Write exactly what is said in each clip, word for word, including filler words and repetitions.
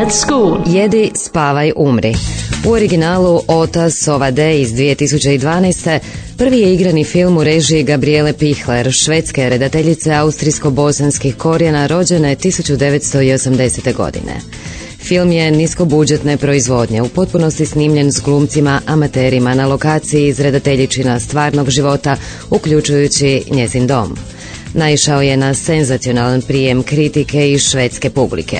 at school. Jedi, spavaj, umri. U originalu Ota Sovade iz dvije tisuće dvanaeste. prvi je igrani film u režiji Gabriele Pichler, švedske redateljice austrijsko-bosanskih korijena, rođene tisuću devetsto osamdesete. godine. Film je niskobudžetne proizvodnje, u potpunosti snimljen s glumcima amaterima na lokaciji iz redateljičina stvarnog života, uključujući njezin dom. Naišao je na senzacionalan prijem kritike i švedske publike.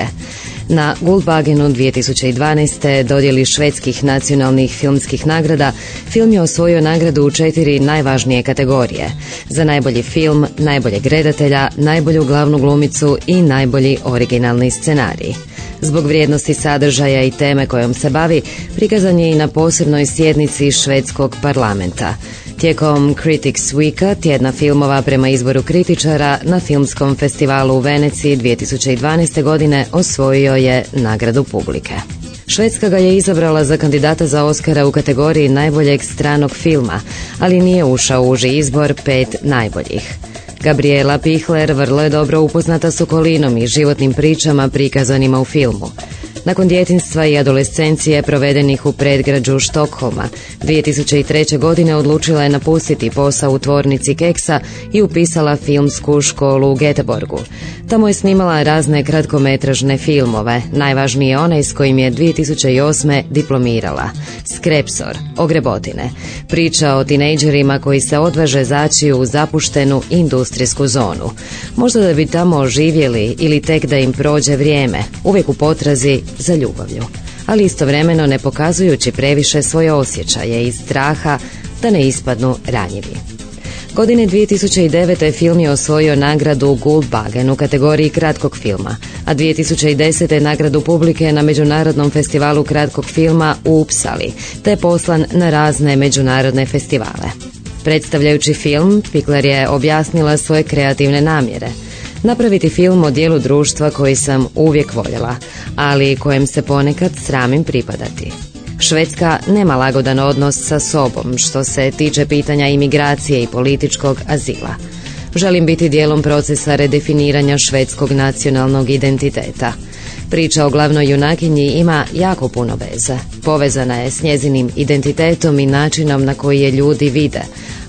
Na Gulbagenu dvije tisuće dvanaeste. dodjeli švedskih nacionalnih filmskih nagrada, film je osvojio nagradu u četiri najvažnije kategorije: za najbolji film, najboljeg redatelja, najbolju glavnu glumicu i najbolji originalni scenarij. Zbog vrijednosti sadržaja i teme kojom se bavi, prikazan je i na posebnoj sjednici švedskog parlamenta. Tijekom Critics Weeka, tjedna filmova prema izboru kritičara, na filmskom festivalu u Veneciji dvije tisuće dvanaeste. godine osvojio je nagradu publike. Švedska ga je izabrala za kandidata za Oskara u kategoriji najboljeg stranog filma, ali nije ušao u uži izbor pet najboljih. Gabriela Pichler vrlo je dobro upoznata s okolinom i životnim pričama prikazanima u filmu. Nakon djetinjstva i adolescencije provedenih u predgrađu Štokholma, dvije tisuće treće. godine odlučila je napustiti posao u tvornici keksa i upisala filmsku školu u Goteborgu. Tamo je snimala razne kratkometražne filmove, najvažniji je onaj s kojim je dvije tisuće osme. diplomirala, Skrepsor, ogrebotine, priča o tinejdžerima koji se odvaže zaći u zapuštenu industrijsku zonu. Možda da bi tamo živjeli ili tek da im prođe vrijeme, uvijek u potrazi za ljubavlju, ali istovremeno ne pokazujući previše svoje osjećaje i straha da ne ispadnu ranjivi. Godine dvije tisuće devete. film je osvojio nagradu Gold Bug u kategoriji kratkog filma, a dvije tisuće desete. nagradu publike na Međunarodnom festivalu kratkog filma u Uppsali, te je poslan na razne međunarodne festivale. Predstavljajući film, Pichler je objasnila svoje kreativne namjere: napraviti film o dijelu društva koji sam uvijek voljela, ali kojem se ponekad sramim pripadati. Švedska nema lagodan odnos sa sobom što se tiče pitanja imigracije i političkog azila. Želim biti dijelom procesa redefiniranja švedskog nacionalnog identiteta. Priča o glavnoj junakinji ima jako puno veze. Povezana je s njezinim identitetom i načinom na koji je ljudi vide,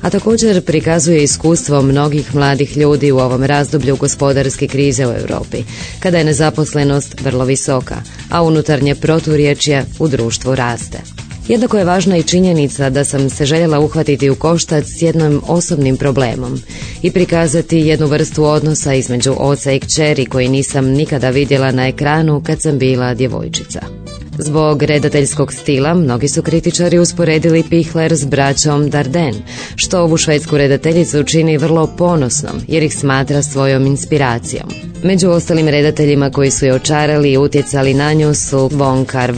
a također prikazuje iskustvo mnogih mladih ljudi u ovom razdoblju gospodarske krize u Europi, kada je nezaposlenost vrlo visoka, a unutarnje proturječje u društvu raste. Jednako je važna i činjenica da sam se željela uhvatiti u koštac s jednim osobnim problemom i prikazati jednu vrstu odnosa između oca i kćeri koji nisam nikada vidjela na ekranu kad sam bila djevojčica. Zbog redateljskog stila mnogi su kritičari usporedili Pichler s braćom Darden, što ovu švedsku redateljicu čini vrlo ponosnom jer ih smatra svojom inspiracijom. Među ostalim redateljima koji su je očarali i utjecali na nju su Wong Kar-wai,